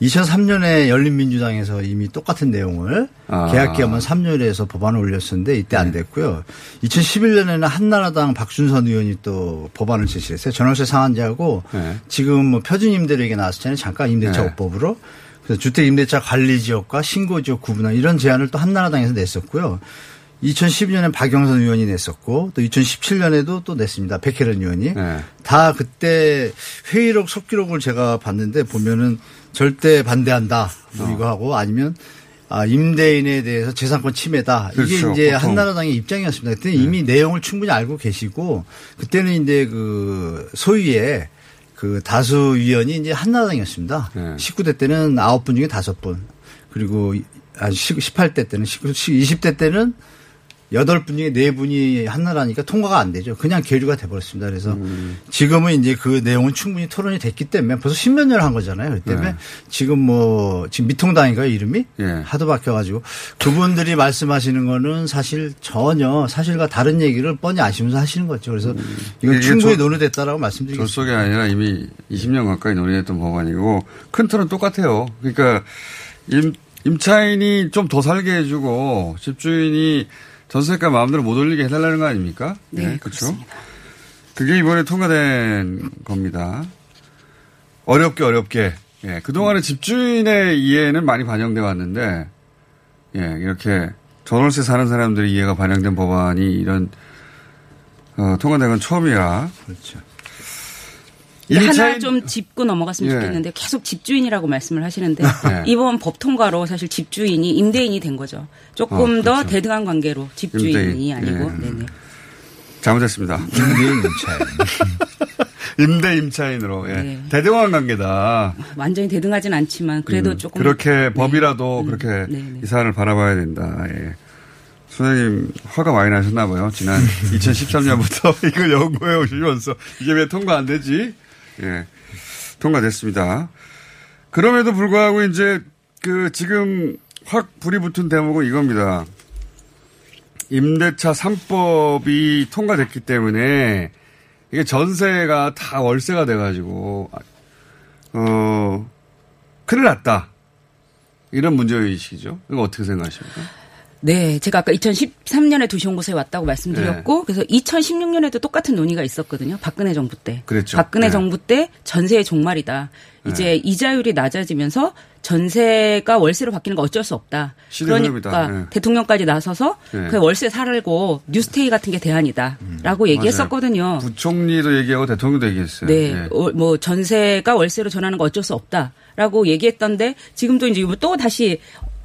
2003년에 열린민주당에서 이미 똑같은 내용을 계약기간만 3년에서 법안을 올렸었는데 이때 안 됐고요. 2011년에는 한나라당 박준선 의원이 또 법안을 제시했어요. 전월세 상한제하고 지금 뭐 표준임대로 얘기 나왔었잖아요. 잠깐 임대차법으로. 그래서 주택임대차 관리지역과 신고지역 구분한 이런 제안을 또 한나라당에서 냈었고요. 2012년에 박영선 의원이 냈었고 또 2017년에도 또 냈습니다. 백혜련 의원이. 네. 다 그때 회의록, 속기록을 제가 봤는데 보면은 절대 반대한다. 이거 하고 아니면 임대인에 대해서 재산권 침해다. 그렇죠. 이게 이제 보통. 한나라당의 입장이었습니다. 그때는 이미 내용을 충분히 알고 계시고 그때는 이제 그 소위에 그 다수 위원이 이제 한나라당이었습니다. 19대 때는 9분 중에 5분. 그리고 18대 때는 20대 때는 8분 중에 4분이 한나라니까 통과가 안 되죠. 그냥 계류가 돼버렸습니다. 그래서 지금은 이제 그 내용은 충분히 토론이 됐기 때문에 벌써 십몇 년을 한 거잖아요. 그 때문에 지금 뭐 지금 미통당인가요 이름이? 하도 바뀌어가지고 그분들이 말씀하시는 거는 사실 전혀 사실과 다른 얘기를 뻔히 아시면서 하시는 거죠. 그래서 이건 충분히 논의됐다라고 말씀드리겠습니다. 졸속이 아니라 이미 20년 가까이 논의됐던 법안이고 큰 틀은 똑같아요. 그러니까 임차인이 좀 더 살게 해주고 집주인이 전세가 마음대로 못 올리게 해달라는 거 아닙니까? 네, 네 그렇죠. 그게 이번에 통과된 겁니다. 어렵게. 예, 그동안에 집주인의 이해는 많이 반영돼 왔는데, 예, 이렇게 전월세 사는 사람들의 이해가 반영된 법안이 이런, 통과된 건 처음이라. 그렇죠. 하나 좀 짚고 넘어갔으면 좋겠는데 계속 집주인이라고 말씀을 하시는데 이번 법 통과로 사실 집주인이 임대인이 된 거죠. 조금 더 대등한 관계로 집주인이 임대인. 아니고. 네네. 잘못했습니다. 임차인으로. 예. 네. 대등한 관계다. 완전히 대등하진 않지만 그래도 조금. 그렇게 법이라도 그렇게 이 사안을 바라봐야 된다. 예. 선생님 화가 많이 나셨나 봐요. 지난 2013년부터 이걸 연구해 오시면서 이게 왜 통과 안 되지? 예. 통과됐습니다. 그럼에도 불구하고 이제 그 지금 확 불이 붙은 대목은 이겁니다. 임대차 3법이 통과됐기 때문에 이게 전세가 다 월세가 돼가지고, 큰일 났다. 이런 문제의식이죠. 이거 어떻게 생각하십니까? 네, 제가 아까 2013년에 도시 연구소에 왔다고 말씀드렸고, 그래서 2016년에도 똑같은 논의가 있었거든요. 박근혜 정부 때. 그랬죠. 박근혜 정부 때 전세의 종말이다. 이제 이자율이 낮아지면서 전세가 월세로 바뀌는 거 어쩔 수 없다. 그러니까 대통령까지 나서서 그 월세 살고 뉴스테이 같은 게 대안이다라고 얘기했었거든요. 맞아요. 부총리도 얘기하고 대통령도 얘기했어요. 네, 뭐 전세가 월세로 전하는 거 어쩔 수 없다라고 얘기했던데 지금도 이제 또 다시.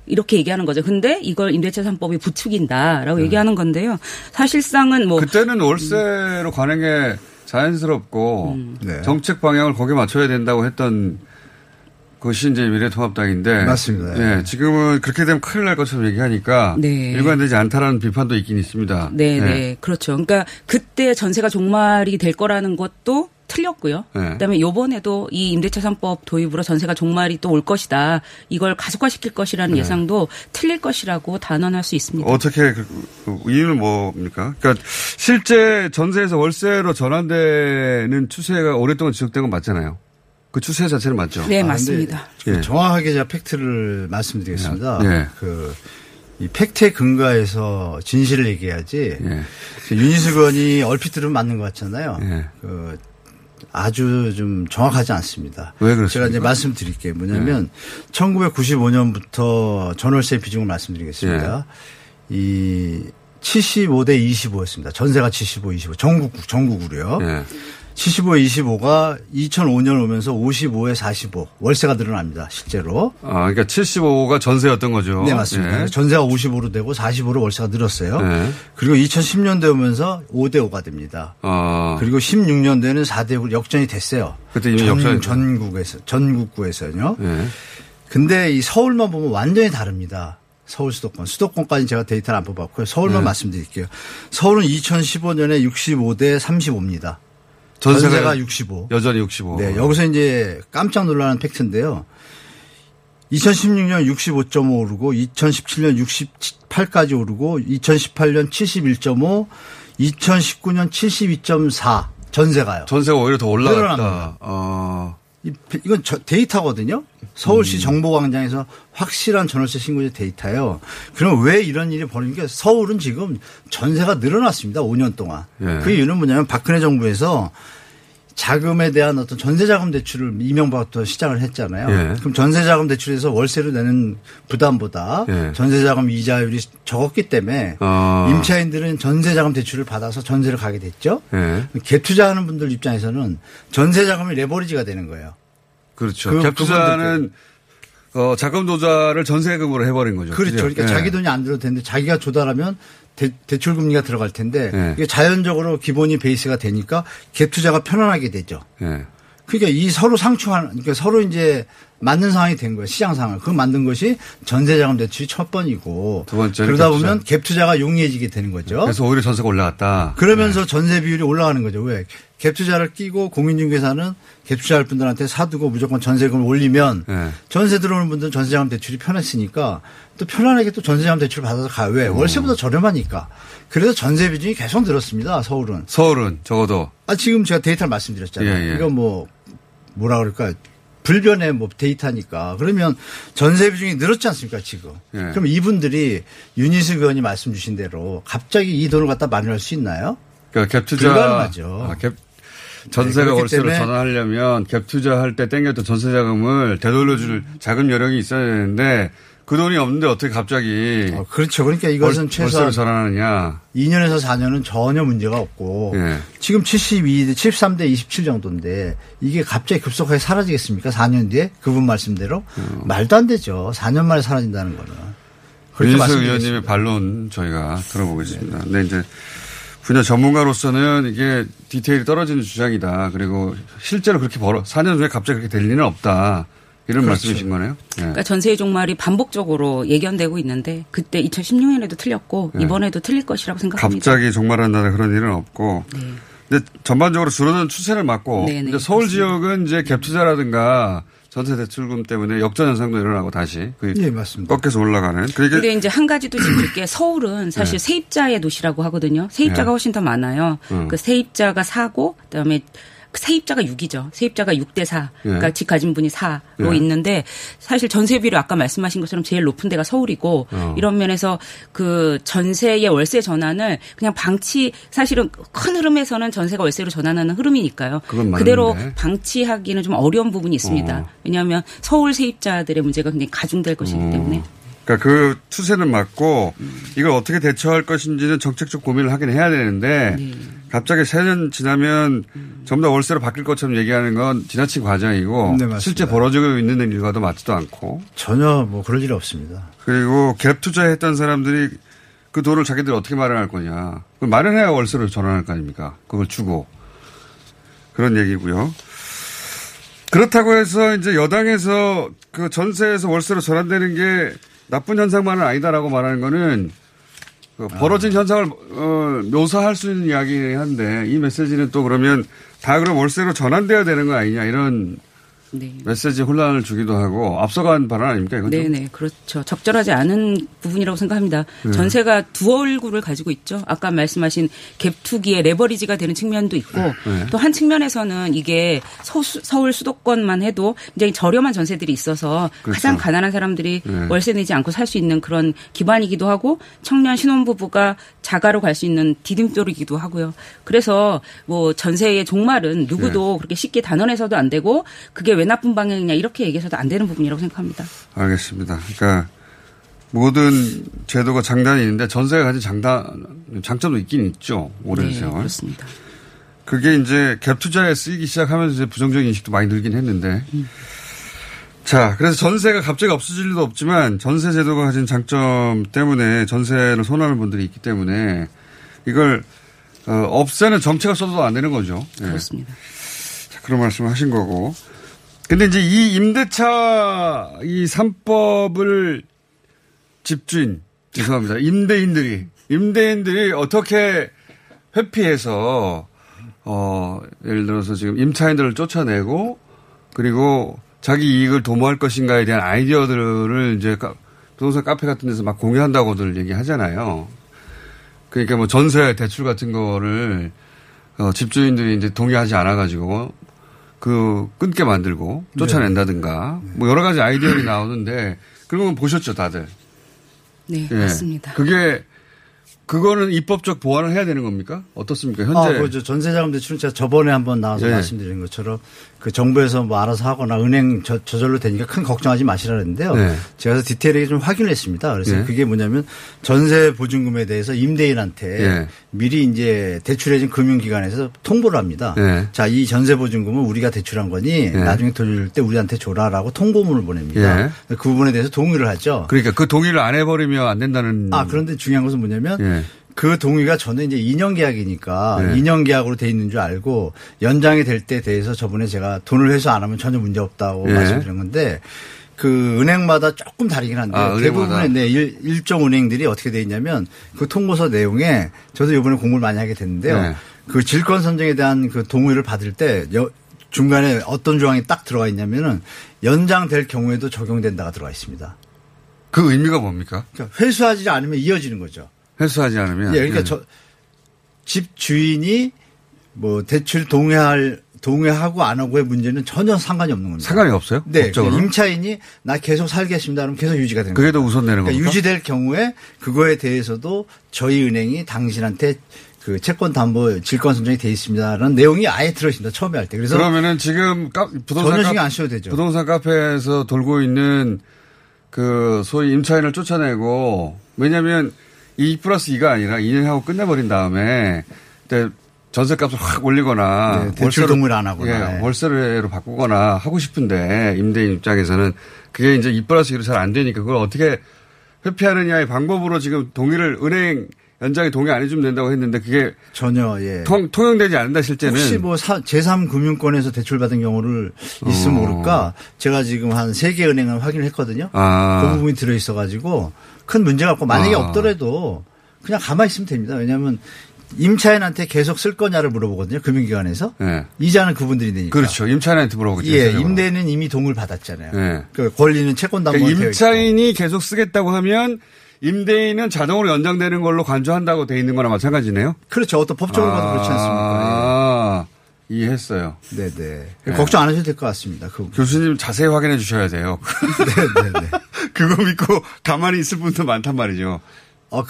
이렇게 얘기하는 거죠. 근데 이걸 임대차 3법이 부추긴다라고 얘기하는 건데요. 사실상은 뭐. 그때는 월세로 가는 게 자연스럽고 정책 방향을 거기에 맞춰야 된다고 했던 것이 이제 미래통합당인데. 맞습니다. 예, 지금은 그렇게 되면 큰일 날 것처럼 얘기하니까. 네. 일관되지 않다라는 비판도 있긴 있습니다. 네네. 네. 그렇죠. 그러니까 그때 전세가 종말이 될 거라는 것도 틀렸고요. 그다음에 요번에도 이 임대차 3법 도입으로 전세가 종말이 또 올 것이다. 이걸 가속화시킬 것이라는 예상도 틀릴 것이라고 단언할 수 있습니다. 어떻게 이유는 뭡니까? 그러니까 실제 전세에서 월세로 전환되는 추세가 오랫동안 지속된 건 맞잖아요. 그 추세 자체는 맞죠? 네, 맞습니다. 정확하게 제가 팩트를 말씀드리겠습니다. 네. 이 팩트에 근거해서 진실을 얘기해야지. 윤희숙 의원이 얼핏 들으면 맞는 것 같잖아요. 아주 좀 정확하지 않습니다. 왜 그렇습니까? 제가 이제 말씀드릴게요. 뭐냐면 1995년부터 전월세 비중을 말씀드리겠습니다. 이 75대 25였습니다. 전세가 75, 25. 전국으로요. 75에 25가 2005년 오면서 55에 45 월세가 늘어납니다. 실제로. 아, 그러니까 75가 전세였던 거죠. 네, 맞습니다. 예. 전세가 55로 되고 45로 월세가 늘었어요. 예. 그리고 2010년대 오면서 5대5가 됩니다. 아. 그리고 16년대는 4대5로 역전이 됐어요. 그때 이미 역전 전국에서 전국구에서요. 예. 근데 이 서울만 보면 완전히 다릅니다. 서울 수도권까지 제가 데이터를 안 뽑았고요. 서울만 네. 말씀드릴게요. 서울은 2015년에 65대 35입니다. 전세가 65. 여전히 65. 네, 여기서 이제 깜짝 놀라는 팩트인데요. 2016년 65.5 오르고 2017년 68까지 오르고 2018년 71.5, 2019년 72.4 전세가요. 전세가 오히려 더 올라갔다. 이건 데이터거든요. 서울시 정보광장에서 확실한 전월세 신고제 데이터예요. 그럼 왜 이런 일이 벌어지니까 서울은 지금 전세가 늘어났습니다. 5년 동안. 예. 그 이유는 뭐냐면 박근혜 정부에서 자금에 대한 어떤 전세자금 대출을 이명박부터 시작을 했잖아요. 예. 그럼 전세자금 대출에서 월세로 내는 부담보다 예. 전세자금 이자율이 적었기 때문에 임차인들은 전세자금 대출을 받아서 전세를 가게 됐죠. 예. 갭투자하는 분들 입장에서는 전세자금이 레버리지가 되는 거예요. 그렇죠. 갭투자는 자금 조달을 전세금으로 해버린 거죠. 그렇죠. 그러니까 예. 자기 돈이 안 들어도 되는데 자기가 조달하면 대출금리가 들어갈 텐데 네. 이게 자연적으로 기본이 베이스가 되니까 갭투자가 편안하게 되죠. 네. 그러니까 이 서로 상충하는, 그러니까 서로 이제 맞는 상황이 된 거예요. 시장 상황을. 그 만든 것이 전세자금 대출이 첫 번이고. 두 번째. 그러다 보면 갭투자가 용이해지게 되는 거죠. 그래서 오히려 전세가 올라갔다. 그러면서 네. 전세 비율이 올라가는 거죠. 왜? 갭투자를 끼고 공인중개사는 갭투자할 분들한테 사두고 무조건 전세금을 올리면 네. 전세 들어오는 분들은 전세자금 대출이 편했으니까 또 편안하게 또 전세자금 대출을 받아서 가요. 왜? 월세보다 저렴하니까. 그래서 전세 비중이 계속 늘었습니다. 서울은. 서울은 적어도. 아, 지금 제가 데이터를 말씀드렸잖아요. 예, 예. 이거 뭐라 그럴까요? 불변의 데이터니까. 그러면 전세 비중이 늘었지 않습니까, 지금. 예. 그럼 이분들이 윤희숙 의원이 말씀 주신 대로 갑자기 이 돈을 갖다 마련할 수 있나요? 그러니까 갭투자. 불가능하죠. 전세가 월세로 전환하려면 갭투자할 때 땡겼던 전세자금을 되돌려줄 자금 여력이 있어야 되는데 그 돈이 없는데 어떻게 갑자기. 그렇죠. 그러니까 이것은 최소한 2년에서 4년은 전혀 문제가 없고 예. 지금 73대 27 정도인데 이게 갑자기 급속하게 사라지겠습니까? 4년 뒤에? 그분 말씀대로? 말도 안 되죠. 4년 만에 사라진다는 거는. 윤희숙 의원님의 반론 저희가 들어보겠습니다. 네. 근데 이제 분야 전문가로서는 이게 디테일이 떨어지는 주장이다. 그리고 실제로 그렇게 4년 후에 갑자기 그렇게 될 리는 없다. 이런 그렇죠. 말씀이신 거네요. 네. 그러니까 전세의 종말이 반복적으로 예견되고 있는데 그때 2016년에도 틀렸고 네. 이번에도 틀릴 것이라고 생각합니다. 갑자기 종말한다는 그런 일은 없고. 네. 근데 전반적으로 줄어드는 추세를 맞고 네, 네. 이제 서울 맞습니다. 지역은 이제 갭투자라든가 전세 대출금 때문에 역전 현상도 일어나고 다시 그 네, 맞습니다. 꺾여서 올라가는. 그런데 이제 한 가지 또 짚을게 서울은 사실 네. 세입자의 도시라고 하거든요. 세입자가 네. 훨씬 더 많아요. 그 세입자가 사고 그다음에 세입자가 6이죠. 세입자가 6대 4. 그러니까 예. 집 가진 분이 4로 예. 있는데 사실 전세비율 아까 말씀하신 것처럼 제일 높은 데가 서울이고 이런 면에서 그 전세의 월세 전환을 그냥 사실은 큰 흐름에서는 전세가 월세로 전환하는 흐름이니까요. 그대로 방치하기는 좀 어려운 부분이 있습니다. 왜냐하면 서울 세입자들의 문제가 굉장히 가중될 것이기 때문에. 그러니까 그 추세는 맞고 이걸 어떻게 대처할 것인지는 정책적 고민을 하긴 해야 되는데 네. 갑자기 3년 지나면 전부 다 월세로 바뀔 것처럼 얘기하는 건 지나친 과정이고 네, 실제 벌어지고 있는 일과도 맞지도 않고 전혀 그럴 일이 없습니다. 그리고 갭 투자했던 사람들이 그 돈을 자기들이 어떻게 마련할 거냐. 그걸 마련해야 월세로 전환할 거 아닙니까? 그걸 주고 그런 얘기고요. 그렇다고 해서 이제 여당에서 그 전세에서 월세로 전환되는 게 나쁜 현상만은 아니다라고 말하는 거는 벌어진 현상을 묘사할 수 있는 이야기긴 한데 이 메시지는 또 그러면 다 그럼 월세로 전환돼야 되는 거 아니냐 이런 네. 메시지 혼란을 주기도 하고 앞서간 발언 아닙니까? 이건 네네 그렇죠. 적절하지 않은 부분이라고 생각합니다. 네. 전세가 두 얼굴을 가지고 있죠. 아까 말씀하신 갭투기의 레버리지가 되는 측면도 있고 네. 또 한 측면에서는 이게 서울 수도권만 해도 굉장히 저렴한 전세들이 있어서 그렇죠. 가장 가난한 사람들이 네. 월세 내지 않고 살 수 있는 그런 기반이기도 하고 청년 신혼부부가 자가로 갈 수 있는 디딤돌이기도 하고요. 그래서 전세의 종말은 누구도 네. 그렇게 쉽게 단언해서도 안 되고 그게 왜 나쁜 방향이냐 이렇게 얘기해서도 안 되는 부분이라고 생각합니다. 알겠습니다. 그러니까 모든 제도가 장단이 있는데 전세가 가진 장점도 있긴 있죠. 오랜 세월. 네, 그렇습니다. 그게 이제 갭 투자에 쓰이기 시작하면서 이제 부정적인 인식도 많이 늘긴 했는데. 자, 그래서 전세가 갑자기 없어질 리도 없지만 전세 제도가 가진 장점 때문에 전세를 선호하는 분들이 있기 때문에 이걸 없애는 정책을 써도 안 되는 거죠. 그렇습니다. 네. 자, 그런 말씀을 하신 거고. 근데 이제 이 임대차 이 3법을 집주인, 죄송합니다. 임대인들이 어떻게 회피해서 예를 들어서 지금 임차인들을 쫓아내고 그리고 자기 이익을 도모할 것인가에 대한 아이디어들을 이제 부동산 카페 같은 데서 막 공유한다고들 얘기하잖아요. 그러니까 뭐 전세 대출 같은 거를 집주인들이 이제 동의하지 않아가지고 그 끊게 만들고 쫓아낸다든가 뭐 여러 가지 아이디어들이 나오는데 그런 건 보셨죠, 다들? 네, 예. 맞습니다. 그거는 입법적 보완을 해야 되는 겁니까? 어떻습니까? 현재. 그렇죠. 전세자금 대출은 제가 저번에 한번 나와서 말씀드린 것처럼 그 정부에서 뭐 알아서 하거나 은행 저절로 되니까 큰 걱정하지 마시라는데요. 제가 디테일하게 좀 확인을 했습니다. 그래서 그게 뭐냐면 전세 보증금에 대해서 임대인한테 미리 이제 대출해준 금융기관에서 통보를 합니다. 자, 이 전세 보증금은 우리가 대출한 거니 나중에 돌릴 때 우리한테 줘라라고 통보문을 보냅니다. 그 부분에 대해서 동의를 하죠. 그러니까 그 동의를 안 해버리면 안 된다는. 아, 그런데 중요한 것은 뭐냐면 그 동의가 저는 이제 2년 계약이니까 2년 계약으로 돼 있는 줄 알고 연장이 될 때 대해서 저번에 제가 돈을 회수 안 하면 전혀 문제 없다고 말씀드린 건데 그 은행마다 조금 다르긴 한데 대부분의 일정 은행들이 어떻게 돼 있냐면 그 통보서 내용에 저도 이번에 공부를 많이 하게 됐는데요. 그 질권 선정에 대한 그 동의를 받을 때 중간에 어떤 조항이 딱 들어가 있냐면은 연장될 경우에도 적용된다가 들어가 있습니다. 그 의미가 뭡니까? 그러니까 회수하지 않으면 이어지는 거죠. 회수하지 않으면. 예, 그러니까 집 주인이 뭐 대출 동의하고 안 하고의 문제는 전혀 상관이 없는 겁니다. 상관이 없어요? 네. 그러니까 임차인이 나 계속 살겠습니다. 그러면 계속 유지가 되는 거예요. 그게 더 우선되는 겁니다. 그러니까 유지될 경우에 그거에 대해서도 저희 은행이 당신한테 그 채권 담보 질권 선정이 돼 있습니다라는 내용이 아예 들어있습니다. 처음에 할 때. 그래서 그러면은 지금 전혀 신경 안 쓰셔도 되죠. 부동산 카페에서 돌고 있는 그 소위 임차인을 쫓아내고 왜냐하면 2+2가 아니라 2년하고 끝내버린 다음에 전세값을 확 올리거나 대출 동의를 안 하거나 월세로 바꾸거나 하고 싶은데 임대인 입장에서는 그게 이제 2+2로 잘 안 되니까 그걸 어떻게 회피하느냐의 방법으로 지금 동의를 은행 연장에 동의 안 해주면 된다고 했는데 그게 전혀 통용되지 않는다 실제는. 혹시 뭐 제3금융권에서 대출받은 경우를 있으면 모를까 제가 지금 한 3개 은행을 확인을 했거든요. 그 부분이 들어있어가지고 큰 문제가 없고 만약에 없더라도 그냥 가만히 있으면 됩니다. 왜냐하면 임차인한테 계속 쓸 거냐를 물어보거든요. 금융기관에서. 이자는 그분들이 내니까. 그렇죠. 임차인한테 물어보겠죠. 예. 임대는 이미 동의를 받았잖아요. 그 권리는 채권담보로 되어 있고. 임차인이 계속 쓰겠다고 하면 임대인은 자동으로 연장되는 걸로 간주한다고 돼 있는 거나 마찬가지네요. 그렇죠. 어떤 법적으로 봐도 그렇지 않습니까? 예. 이해했어요. 네네. 네. 걱정 안 하셔도 될 것 같습니다. 그 교수님 자세히 확인해 주셔야 돼요. 네네네. 그거 믿고 가만히 있을 분도 많단 말이죠.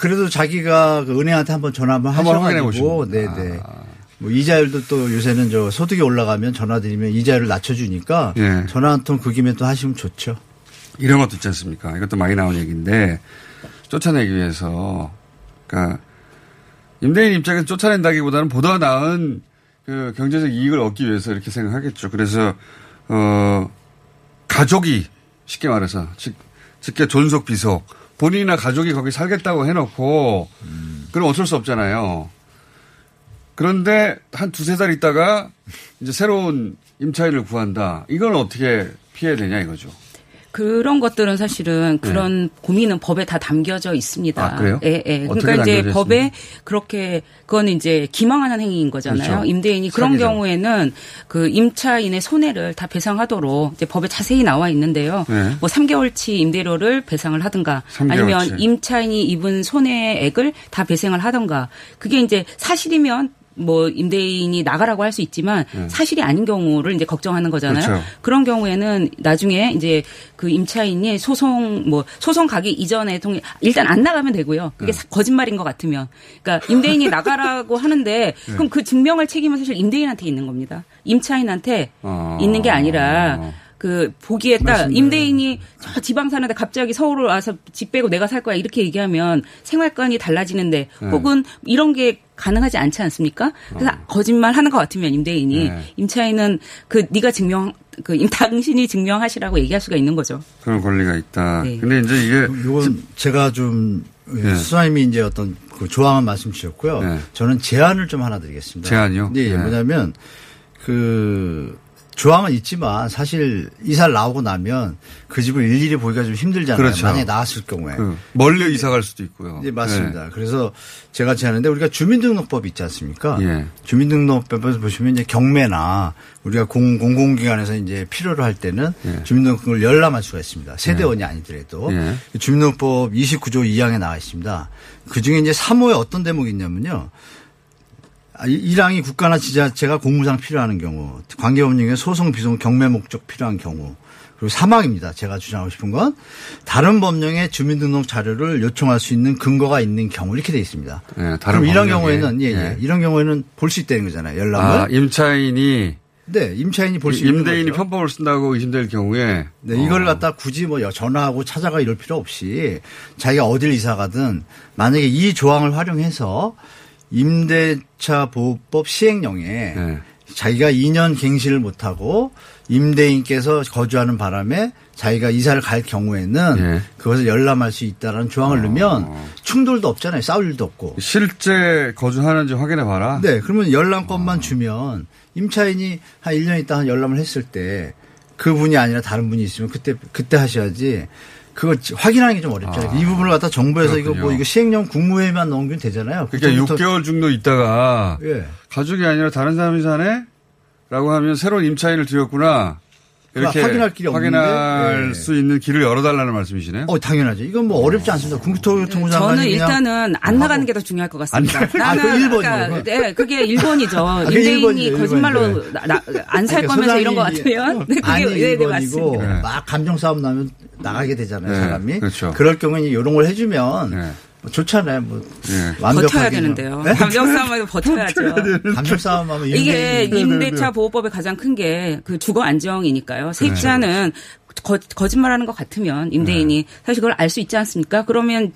그래도 자기가 그 은행한테 한번 전화 한번 하셔가지고. 네네. 뭐 이자율도 또 요새는 저 소득이 올라가면 전화드리면 이자율을 낮춰주니까 전화 한 통 그 김에 또 하시면 좋죠. 이런 것도 있지 않습니까? 이것도 많이 나온 얘기인데. 쫓아내기 위해서, 그러니까 임대인 입장에서 쫓아낸다기보다는 보다 나은 그 경제적 이익을 얻기 위해서 이렇게 생각하겠죠. 그래서 가족이 쉽게 말해서 직계 존속 비속 본인이나 가족이 거기 살겠다고 해놓고 그럼 어쩔 수 없잖아요. 그런데 한 2-3달 있다가 이제 새로운 임차인을 구한다. 이걸 어떻게 피해야 되냐 이거죠. 그런 것들은 사실은 그런 고민은 법에 다 담겨져 있습니다. 아, 그래요? 예. 그러니까 이제 담겨졌습니까? 법에 그렇게 그건 이제 기망하는 행위인 거잖아요. 그렇죠. 임대인이 그런 사기죠. 경우에는 그 임차인의 손해를 다 배상하도록 이제 법에 자세히 나와 있는데요. 뭐 3개월치 임대료를 배상을 하든가 3개월치. 아니면 임차인이 입은 손해액을 다 배상을 하든가. 그게 이제 사실이면 뭐 임대인이 나가라고 할 수 있지만 사실이 아닌 경우를 이제 걱정하는 거잖아요. 그렇죠. 그런 경우에는 나중에 이제 그 임차인이 소송 가기 이전에 일단 안 나가면 되고요. 그게 거짓말인 것 같으면. 그러니까 임대인이 나가라고 하는데 그럼 그 증명할 책임은 사실 임대인한테 있는 겁니다. 임차인한테 있는 게 아니라 그 보기에 딱 임대인이 저 지방 사는데 갑자기 서울을 와서 집 빼고 내가 살 거야 이렇게 얘기하면 생활관이 달라지는데 혹은 이런 게 가능하지 않지 않습니까? 그래서 거짓말 하는 것 같으면 임대인이 임차인은 네가 증명, 당신이 증명하시라고 얘기할 수가 있는 거죠. 그런 권리가 있다. 네. 근데 이제 이게 이건 제가 좀 수사님이 이제 어떤 그 조항은 말씀 주셨고요. 네. 저는 제안을 좀 하나 드리겠습니다. 제안이요? 네. 뭐냐면 그 조항은 있지만 사실 이사를 나오고 나면 그 집을 일일이 보기가 좀 힘들잖아요. 그렇죠. 만약에 나왔을 경우에. 그 멀리 이사 갈 수도 있고요. 네, 맞습니다. 네. 그래서 제가 제안하는데 우리가 주민등록법이 있지 않습니까? 예. 주민등록법에서 보시면 이제 경매나 우리가 공공기관에서 이제 필요로 할 때는 주민등록을 열람할 수가 있습니다. 세대원이 아니더라도. 주민등록법 29조 2항에 나와 있습니다. 그중에 이제 3호에 어떤 대목이 있냐면요. 1항이 국가나 지자체가 공무상 필요하는 경우, 관계법령에 소송, 비송, 경매 목적 필요한 경우, 그리고 3항입니다. 제가 주장하고 싶은 건 다른 법령에 주민등록 자료를 요청할 수 있는 근거가 있는 경우 이렇게 돼 있습니다. 네, 다른 그럼 이런 경우에는 이런 경우에는 볼 수 있다는 거잖아요. 연락을. 임차인이. 네, 임차인이 볼 수 있는 거죠. 임대인이 편법을 쓴다고 의심될 경우에. 네, 이걸 갖다 굳이 뭐 전화하고 찾아가 이럴 필요 없이 자기가 어딜 이사 가든 만약에 이 조항을 활용해서 임대차 보호법 시행령에 자기가 2년 갱신을 못하고 임대인께서 거주하는 바람에 자기가 이사를 갈 경우에는 그것을 열람할 수 있다라는 조항을 넣으면 충돌도 없잖아요. 싸울 일도 없고. 실제 거주하는지 확인해봐라. 네. 그러면 열람권만 주면 임차인이 한 1년 있다 한 열람을 했을 때 그분이 아니라 다른 분이 있으면 그때 하셔야지. 그걸 확인하는 게 좀 어렵잖아요. 이 부분을 갖다 정부에서 그렇군요. 이거 시행령 국무회의만 넘기면 되잖아요. 그러니까 6개월 정도 있다가 가족이 아니라 다른 사람이 사네라고 하면 새로운 임차인을 들였구나. 이렇게 확인할 길이 없는데 확인할 수 있는 길을 열어달라는 말씀이시네요. 당연하죠. 이건 뭐 어렵지 않습니다. 국토교통부 장관이 저는 일단은 안 나가는 게 더 중요할 것 같습니다. 나는 그러니까 그게 1번이죠. 임대인이 거짓말로 안 살 거면서 이런 것 같으면 그게 맞습니다. 막 감정 싸움 나면 나가게 되잖아요, 사람이. 그렇죠. 그럴 경우에 이런 걸 해주면. 좋잖아요. 버텨야 되는데요. 네? 감정싸움하면 버텨야죠. 감정싸움하면 이게 임대차 보호법의 가장 큰 게 그 주거 안정이니까요. 세입자는 거짓말하는 것 같으면 임대인이 사실 그걸 알 수 있지 않습니까? 그러면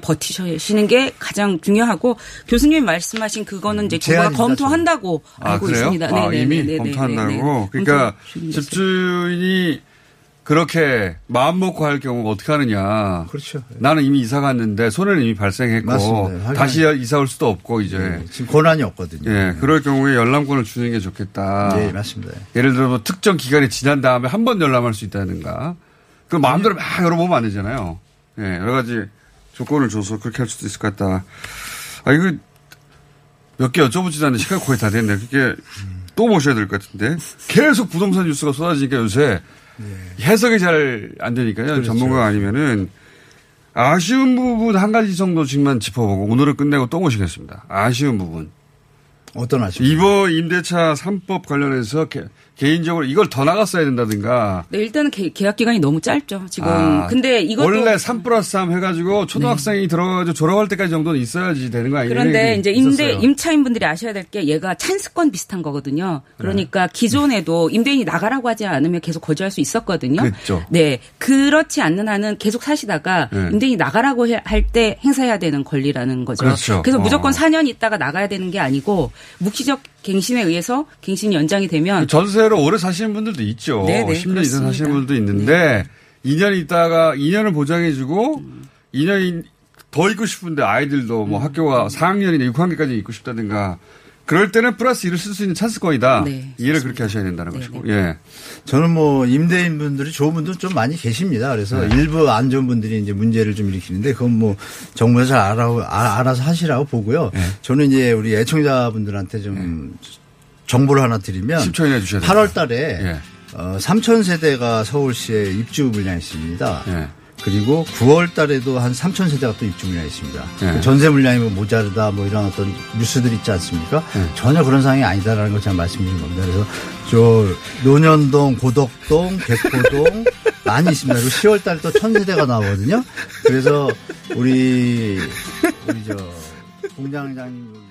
버티시는 게 가장 중요하고 교수님 말씀하신 그거는 이제 제가 검토한다고 알고 그래요? 있습니다. 이미 검토한다고. 그러니까 집주인이 그렇게 마음 먹고 할 경우 어떻게 하느냐. 그렇죠. 나는 이미 이사 갔는데 손해는 이미 발생했고 맞습니다. 다시 이사 올 수도 없고 이제 지금 권한이 없거든요. 그럴 경우에 열람권을 주는 게 좋겠다. 네, 맞습니다. 예를 들어 뭐 특정 기간이 지난 다음에 한 번 열람할 수 있다든가. 그럼 마음대로 막 열어보면 안 되잖아요. 여러 가지 조건을 줘서 그렇게 할 수도 있을 것 같다. 이거 몇 개 여쭤보지도 않는데 시간 거의 다 됐네. 그게 또 모셔야 될 것 같은데 계속 부동산 뉴스가 쏟아지니까 요새. 해석이 잘 안 되니까요. 그렇죠. 전문가가 아니면은 아쉬운 부분 한 가지 정도씩만 짚어보고 오늘은 끝내고 또 모시겠습니다. 아쉬운 부분. 어떤 아쉬운 부분? 이번 임대차 3법 관련해서 개인적으로 이걸 더 나갔어야 된다든가. 네, 일단은 계약 기간이 너무 짧죠. 지금. 근데 이것도. 원래 3+3 해가지고 초등학생이 들어가서 졸업할 때까지 정도는 있어야지 되는 거 아니에요? 그런데 이제 임차인분들이 아셔야 될 게 얘가 찬스권 비슷한 거거든요. 그러니까 기존에도 임대인이 나가라고 하지 않으면 계속 거주할 수 있었거든요. 그렇죠. 네. 그렇지 않는 한은 계속 사시다가 임대인이 나가라고 할 때 행사해야 되는 권리라는 거죠. 그렇죠. 그래서 무조건 4년 있다가 나가야 되는 게 아니고 묵시적 갱신에 의해서 갱신이 연장이 되면 전세로 오래 사시는 분들도 있죠. 네네, 10년 이상 사시는 분들도 있는데 2년 있다가 2년을 보장해주고 2년이 더 있고 싶은데 아이들도 뭐 학교가 4학년이나 6학년까지 있고 싶다든가 그럴 때는 플러스 1을 쓸 수 있는 찬스권이다. 네, 이해를 그렇습니다. 그렇게 하셔야 된다는 것이고. 저는 뭐 임대인분들이 좋은 분들 좀 많이 계십니다. 그래서 일부 안 좋은 분들이 이제 문제를 좀 일으키는데 그건 뭐 정부에서 잘 알아서 하시라고 보고요. 저는 이제 우리 애청자분들한테 좀 정보를 하나 드리면 8월 달에 3,000세대가 서울시에 입주 물량이 있습니다. 그리고 9월 달에도 한 3,000세대가 또 입주 물량이 있습니다. 전세 물량이 뭐 모자르다 뭐 이런 어떤 뉴스들 있지 않습니까? 전혀 그런 상황이 아니다라는 걸 제가 말씀드린 겁니다. 그래서 저 논현동, 고덕동, 백호동 많이 있습니다. 그리고 10월 달에 또 1,000세대가 나오거든요. 그래서 우리 저 공장장님